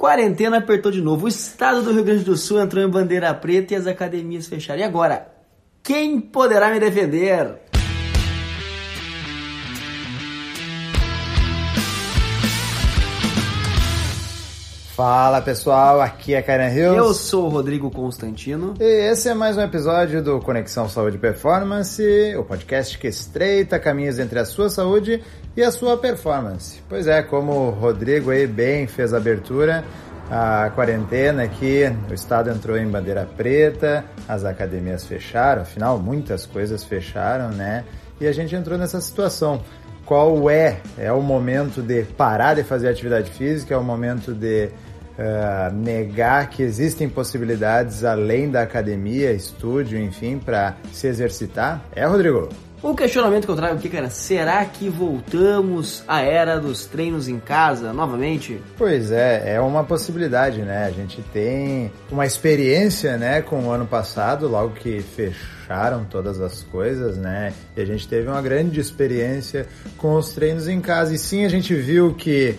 Quarentena apertou de novo, o estado do Rio Grande do Sul entrou em bandeira preta e as academias fecharam. E agora, quem poderá me defender? Fala pessoal, aqui é a Karina Rios. Eu sou o Rodrigo Constantino. E esse é mais um episódio do Conexão Saúde Performance, o podcast que estreita caminhos entre a sua saúde e a sua performance. Pois é, como o Rodrigo aí bem fez a abertura, a quarentena aqui, o estado entrou em bandeira preta, as academias fecharam, afinal muitas coisas fecharam, né? E a gente entrou nessa situação. Qual é? É o momento de parar de fazer atividade física, é o momento de negar que existem possibilidades além da academia, estúdio, enfim, para se exercitar? É, Rodrigo? O questionamento que eu trago aqui, cara, será que voltamos à era dos treinos em casa novamente? Pois é, é uma possibilidade, né? A gente tem uma experiência, né, com o ano passado, logo que fechou. Fecharam todas as coisas, né? E a gente teve uma grande experiência com os treinos em casa. E sim, a gente viu que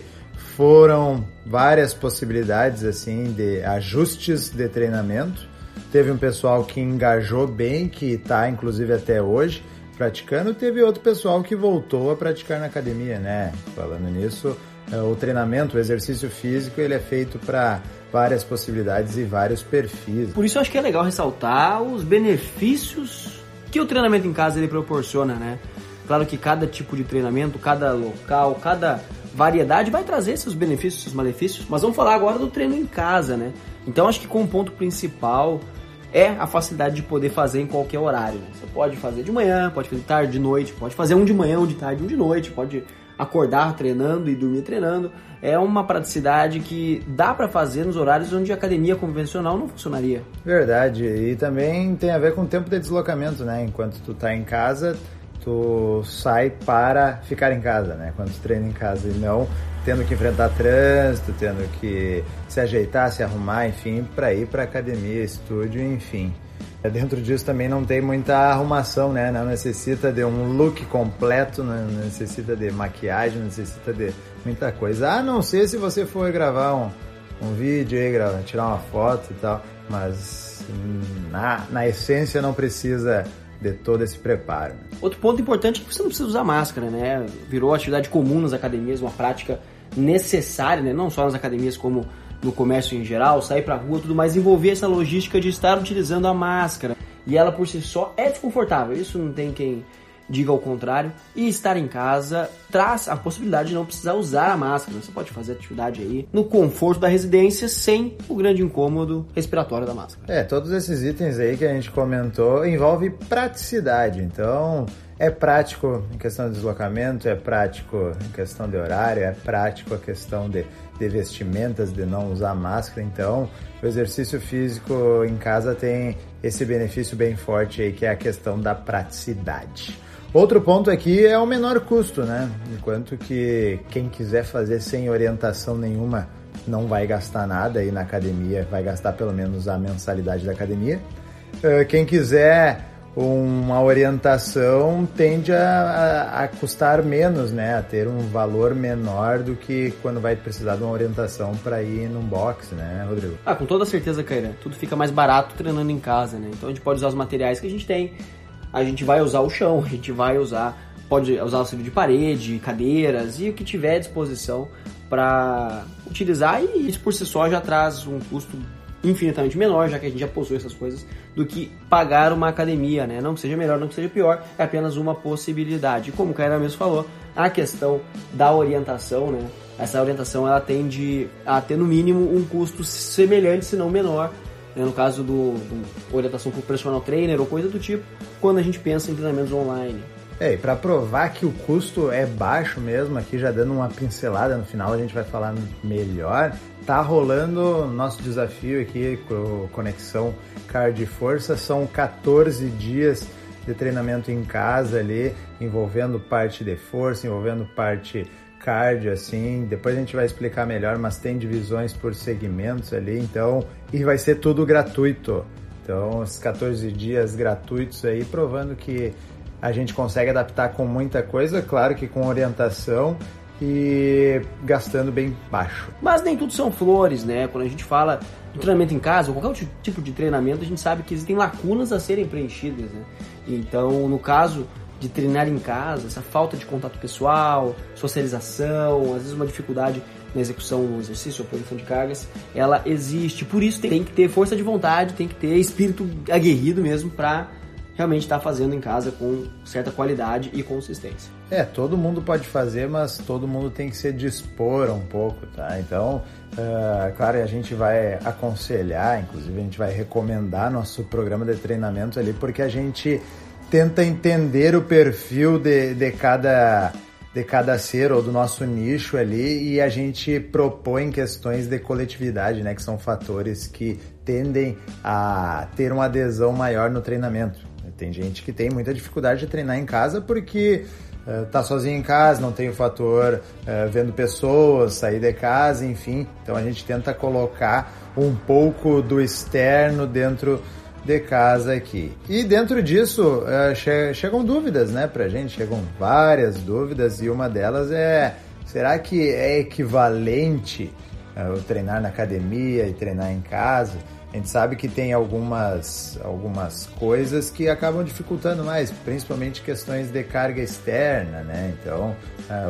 foram várias possibilidades, assim, de ajustes de treinamento. Teve um pessoal que engajou bem, que tá, inclusive, até hoje praticando. Teve outro pessoal que voltou a praticar na academia, né? Falando nisso, o treinamento, o exercício físico, ele é feito para várias possibilidades e vários perfis. Por isso eu acho que é legal ressaltar os benefícios que o treinamento em casa ele proporciona, né? Claro que cada tipo de treinamento, cada local, cada variedade vai trazer seus benefícios, seus malefícios, mas vamos falar agora do treino em casa, né? Então acho que como ponto principal é a facilidade de poder fazer em qualquer horário. Você pode fazer de manhã, pode fazer de tarde, de noite, pode fazer um de manhã, um de tarde, um de noite, pode acordar treinando e dormir treinando. É uma praticidade que dá para fazer nos horários onde a academia convencional não funcionaria. Verdade, e também tem a ver com o tempo de deslocamento, né? Enquanto tu tá em casa, tu sai para ficar em casa, né? Quando tu treina em casa e não tendo que enfrentar trânsito, tendo que se ajeitar, se arrumar, enfim, para ir para academia, estúdio, enfim. Dentro disso também não tem muita arrumação, né? Não necessita de um look completo, não necessita de maquiagem, não necessita de muita coisa. A não ser se você for gravar um vídeo, tirar uma foto e tal, mas na essência não precisa de todo esse preparo. Outro ponto importante é que você não precisa usar máscara, né? Virou atividade comum nas academias, uma prática necessária, né? Não só nas academias como no comércio em geral, sair pra rua, tudo mais, envolver essa logística de estar utilizando a máscara. E ela por si só é desconfortável, isso não tem quem diga ao contrário. E estar em casa traz a possibilidade de não precisar usar a máscara. Você pode fazer atividade aí no conforto da residência sem o grande incômodo respiratório da máscara. É, todos esses itens aí que a gente comentou envolvem praticidade, então é prático em questão de deslocamento, é prático em questão de horário, é prático a questão de vestimentas, de não usar máscara. Então, o exercício físico em casa tem esse benefício bem forte aí, que é a questão da praticidade. Outro ponto aqui é o menor custo, né? Enquanto que quem quiser fazer sem orientação nenhuma não vai gastar nada aí na academia, vai gastar pelo menos a mensalidade da academia. Quem quiser uma orientação tende a custar menos, né? A ter um valor menor do que quando vai precisar de uma orientação para ir num box, né, Rodrigo? Ah, com toda certeza, Caíra. Tudo fica mais barato treinando em casa, né? Então a gente pode usar os materiais que a gente tem. A gente vai usar o chão, a gente vai usar... Pode usar o auxílio de parede, cadeiras e o que tiver à disposição para utilizar. E isso por si só já traz um custo infinitamente menor, já que a gente já possui essas coisas, do que pagar uma academia, né? Não que seja melhor, não que seja pior, é apenas uma possibilidade. Como o Caíra mesmo falou, a questão da orientação, né? Essa orientação ela tende a ter no mínimo um custo semelhante, se não menor, né? No caso do orientação por personal trainer ou coisa do tipo, quando a gente pensa em treinamentos online. E para provar que o custo é baixo mesmo, aqui já dando uma pincelada, no final a gente vai falar melhor, tá rolando nosso desafio aqui com Conexão Card Força, são 14 dias de treinamento em casa ali, envolvendo parte de força, envolvendo parte cardio, assim, depois a gente vai explicar melhor, mas tem divisões por segmentos ali, então, e vai ser tudo gratuito, então esses 14 dias gratuitos aí, provando que a gente consegue adaptar com muita coisa, claro que com orientação e gastando bem baixo. Mas nem tudo são flores, né? Quando a gente fala do treinamento em casa, ou qualquer outro tipo de treinamento, a gente sabe que existem lacunas a serem preenchidas, né? Então, no caso de treinar em casa, essa falta de contato pessoal, socialização, às vezes uma dificuldade na execução do exercício ou produção de cargas, ela existe. Por isso tem que ter força de vontade, tem que ter espírito aguerrido mesmo para realmente estar fazendo em casa com certa qualidade e consistência. É, todo mundo pode fazer, mas todo mundo tem que se dispor um pouco, tá? Então, claro, a gente vai aconselhar, inclusive a gente vai recomendar nosso programa de treinamento ali, porque a gente tenta entender o perfil de cada ser ou do nosso nicho ali, e a gente propõe questões de coletividade, né, que são fatores que tendem a ter uma adesão maior no treinamento. Tem gente que tem muita dificuldade de treinar em casa porque tá sozinho em casa, não tem o fator vendo pessoas, sair de casa, enfim. Então a gente tenta colocar um pouco do externo dentro de casa aqui. E dentro disso chegam dúvidas, né, pra gente, chegam várias dúvidas, e uma delas é: será que é equivalente eu treinar na academia e treinar em casa? A gente sabe que tem algumas coisas que acabam dificultando mais, principalmente questões de carga externa, né? Então,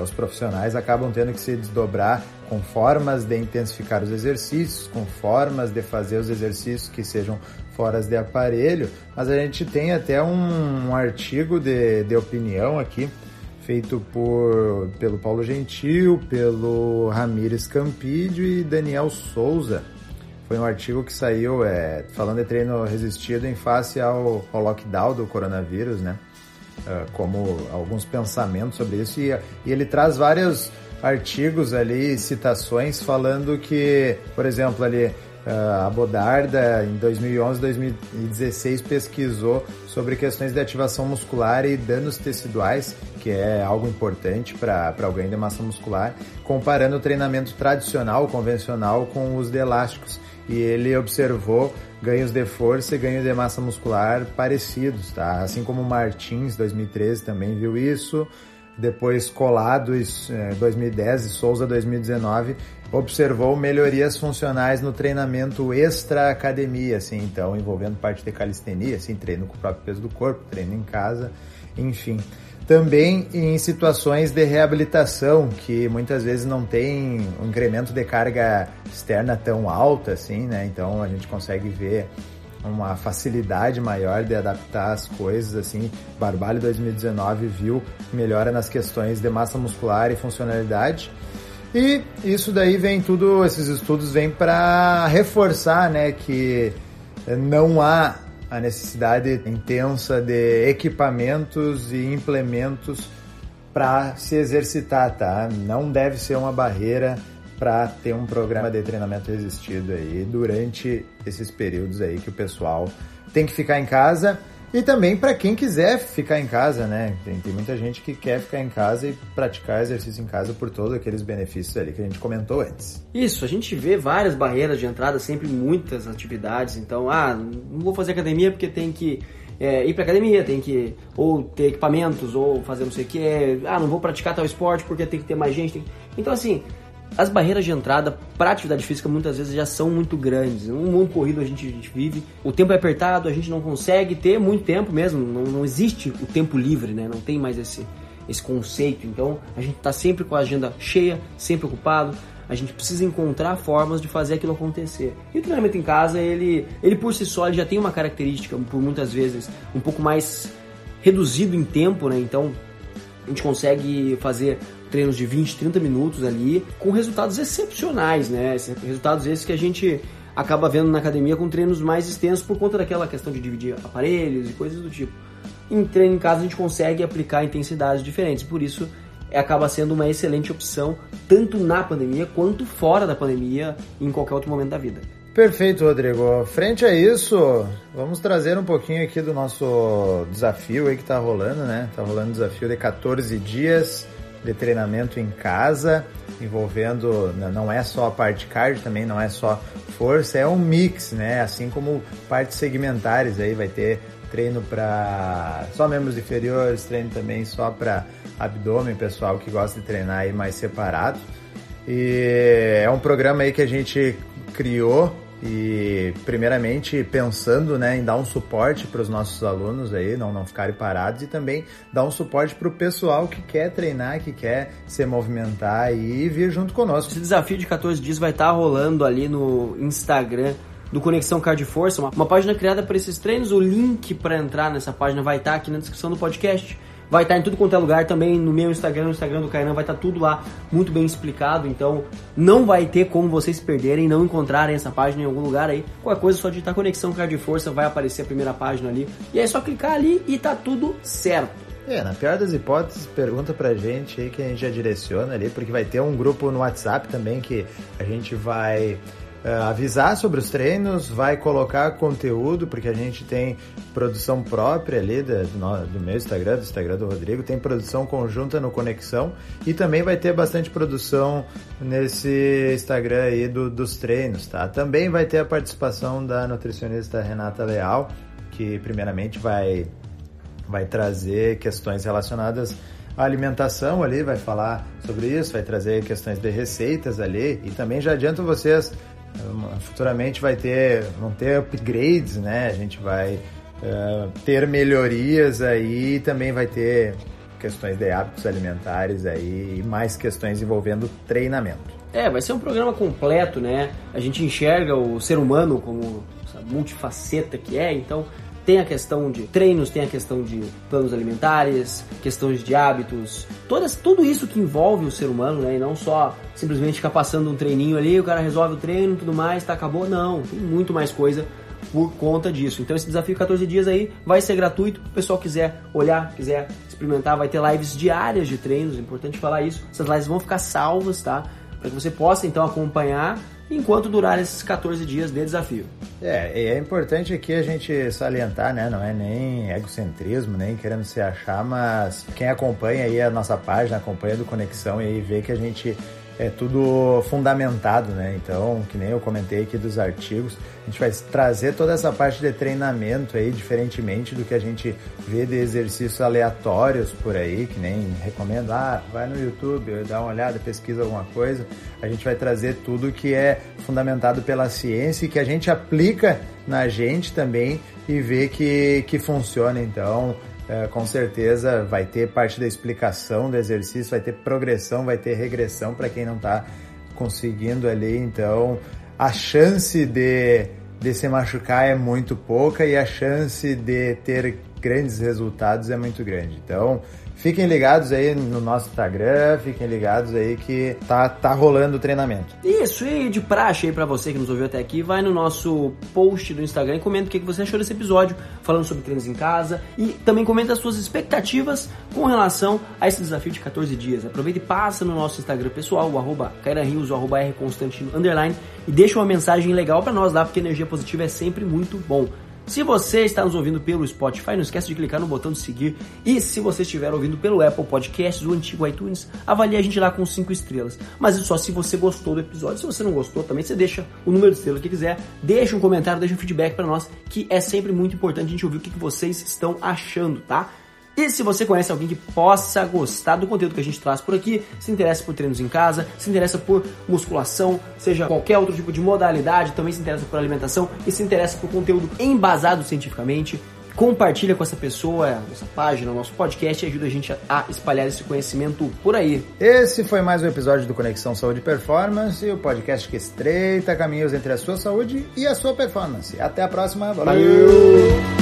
os profissionais acabam tendo que se desdobrar com formas de intensificar os exercícios, com formas de fazer os exercícios que sejam fora de aparelho, mas a gente tem até um artigo de opinião aqui, feito pelo Paulo Gentil, pelo Ramires Campidio e Daniel Souza. Foi um artigo que saiu falando de treino resistido em face ao lockdown do coronavírus, né? Como alguns pensamentos sobre isso. E ele traz vários artigos ali, citações, falando que, por exemplo, ali a Bodarda, em 2011, 2016, pesquisou sobre questões de ativação muscular e danos teciduais, que é algo importante para o ganho de massa muscular, comparando o treinamento tradicional, convencional, com os de elásticos. E ele observou ganhos de força e ganho de massa muscular parecidos, tá? Assim como o Martins, 2013, também viu isso. Depois Colados, 2010, e Souza, 2019, observou melhorias funcionais no treinamento extra-academia, assim, então, envolvendo parte de calistenia, assim, treino com o próprio peso do corpo, treino em casa, enfim. Também em situações de reabilitação, que muitas vezes não tem um incremento de carga externa tão alta assim, né? Então a gente consegue ver uma facilidade maior de adaptar as coisas, assim. Barbalho 2019 viu melhora nas questões de massa muscular e funcionalidade. E isso daí vem tudo, esses estudos vêm para reforçar, né, que não há a necessidade intensa de equipamentos e implementos para se exercitar, tá? Não deve ser uma barreira para ter um programa de treinamento resistido aí durante esses períodos aí que o pessoal tem que ficar em casa, e também para quem quiser ficar em casa, né? Tem muita gente que quer ficar em casa e praticar exercício em casa por todos aqueles benefícios ali que a gente comentou antes. Isso, a gente vê várias barreiras de entrada, sempre muitas atividades. Então, não vou fazer academia porque tem que ir pra academia, tem que ou ter equipamentos, ou fazer não sei o que, não vou praticar tal esporte porque tem que ter mais gente. Então, assim, as barreiras de entrada para atividade física muitas vezes já são muito grandes. Num mundo corrido a gente vive, o tempo é apertado, a gente não consegue ter muito tempo mesmo, não existe o tempo livre, né? Não tem mais esse conceito. Então a gente está sempre com a agenda cheia, sempre ocupado, a gente precisa encontrar formas de fazer aquilo acontecer. E o treinamento em casa, ele por si só, ele já tem uma característica, por muitas vezes, um pouco mais reduzido em tempo, né? Então a gente consegue fazer treinos de 20, 30 minutos ali, com resultados excepcionais, né? Resultados esses que a gente acaba vendo na academia com treinos mais extensos por conta daquela questão de dividir aparelhos e coisas do tipo. Em treino em casa a gente consegue aplicar intensidades diferentes, por isso acaba sendo uma excelente opção tanto na pandemia quanto fora da pandemia, em qualquer outro momento da vida. Perfeito, Rodrigo. Frente a isso, vamos trazer um pouquinho aqui do nosso desafio aí que tá rolando, né? Tá rolando um desafio de 14 dias de treinamento em casa, envolvendo, não é só a parte cardio, também não é só força, é um mix, né? Assim como partes segmentares, aí vai ter treino para só membros inferiores, treino também só para abdômen, pessoal que gosta de treinar aí mais separado. E é um programa aí que a gente criou e primeiramente pensando, né, em dar um suporte para os nossos alunos aí, não ficarem parados, e também dar um suporte para o pessoal que quer treinar, que quer se movimentar e vir junto conosco. Esse desafio de 14 dias vai estar rolando ali no Instagram do Conexão Card Força, uma página criada para esses treinos. O link para entrar nessa página vai estar aqui na descrição do podcast, vai estar em tudo quanto é lugar, também no meu Instagram, no Instagram do Kainan, vai estar tudo lá, muito bem explicado, então não vai ter como vocês perderem, não encontrarem essa página em algum lugar aí. Qualquer coisa, só digitar Conexão Card Força, vai aparecer a primeira página ali, e aí é só clicar ali e tá tudo certo. É, na pior das hipóteses, pergunta pra gente aí que a gente já direciona ali, porque vai ter um grupo no WhatsApp também que a gente vai... avisar sobre os treinos, vai colocar conteúdo, porque a gente tem produção própria ali do meu Instagram, do Instagram do Rodrigo, tem produção conjunta no Conexão e também vai ter bastante produção nesse Instagram aí dos treinos, tá? Também vai ter a participação da nutricionista Renata Leal, que primeiramente vai trazer questões relacionadas a alimentação ali, vai falar sobre isso, vai trazer questões de receitas ali, e também já adianto vocês, futuramente vão ter upgrades, né? A gente vai ter melhorias aí, também vai ter questões de hábitos alimentares aí e mais questões envolvendo treinamento. Vai ser um programa completo, né? A gente enxerga o ser humano como essa multifaceta que é, então tem a questão de treinos, tem a questão de planos alimentares, questões de hábitos, tudo isso que envolve o ser humano, né? E não só simplesmente ficar passando um treininho ali, o cara resolve o treino e tudo mais, tá, acabou. Não, tem muito mais coisa por conta disso. Então esse desafio de 14 dias aí vai ser gratuito, o pessoal quiser olhar, quiser experimentar, vai ter lives diárias de treinos, é importante falar isso. Essas lives vão ficar salvas, tá? Para que você possa então acompanhar enquanto durar esses 14 dias de desafio. É importante aqui a gente salientar, né? Não é nem egocentrismo, nem querendo se achar, mas quem acompanha aí a nossa página, acompanha do Conexão e vê que a gente é tudo fundamentado, né? Então, que nem eu comentei aqui dos artigos, a gente vai trazer toda essa parte de treinamento aí, diferentemente do que a gente vê de exercícios aleatórios por aí, que nem recomendo, vai no YouTube, dá uma olhada, pesquisa alguma coisa. A gente vai trazer tudo que é fundamentado pela ciência e que a gente aplica na gente também e vê que funciona. Então, com certeza vai ter parte da explicação do exercício, vai ter progressão, vai ter regressão para quem não está conseguindo ali. Então, a chance de se machucar é muito pouca e a chance de ter grandes resultados é muito grande. Então, fiquem ligados aí no nosso Instagram, fiquem ligados aí que tá rolando o treinamento. Isso, e de praxe aí pra você que nos ouviu até aqui, vai no nosso post do Instagram e comenta o que você achou desse episódio, falando sobre treinos em casa, e também comenta as suas expectativas com relação a esse desafio de 14 dias. Aproveita e passa no nosso Instagram pessoal, o @KairaRios, o @RConstantino, e deixa uma mensagem legal pra nós lá, porque energia positiva é sempre muito bom. Se você está nos ouvindo pelo Spotify, não esquece de clicar no botão de seguir. E se você estiver ouvindo pelo Apple Podcasts, o antigo iTunes, avalie a gente lá com 5 estrelas. Mas é só se você gostou do episódio. Se você não gostou também, você deixa o número de estrelas que quiser. Deixa um comentário, deixa um feedback para nós, que é sempre muito importante a gente ouvir o que vocês estão achando, tá? E se você conhece alguém que possa gostar do conteúdo que a gente traz por aqui, se interessa por treinos em casa, se interessa por musculação, seja qualquer outro tipo de modalidade, também se interessa por alimentação e se interessa por conteúdo embasado cientificamente, compartilha com essa pessoa a nossa página, o nosso podcast e ajuda a gente a espalhar esse conhecimento por aí. Esse foi mais um episódio do Conexão Saúde Performance, o podcast que estreita caminhos entre a sua saúde e a sua performance. Até a próxima, valeu!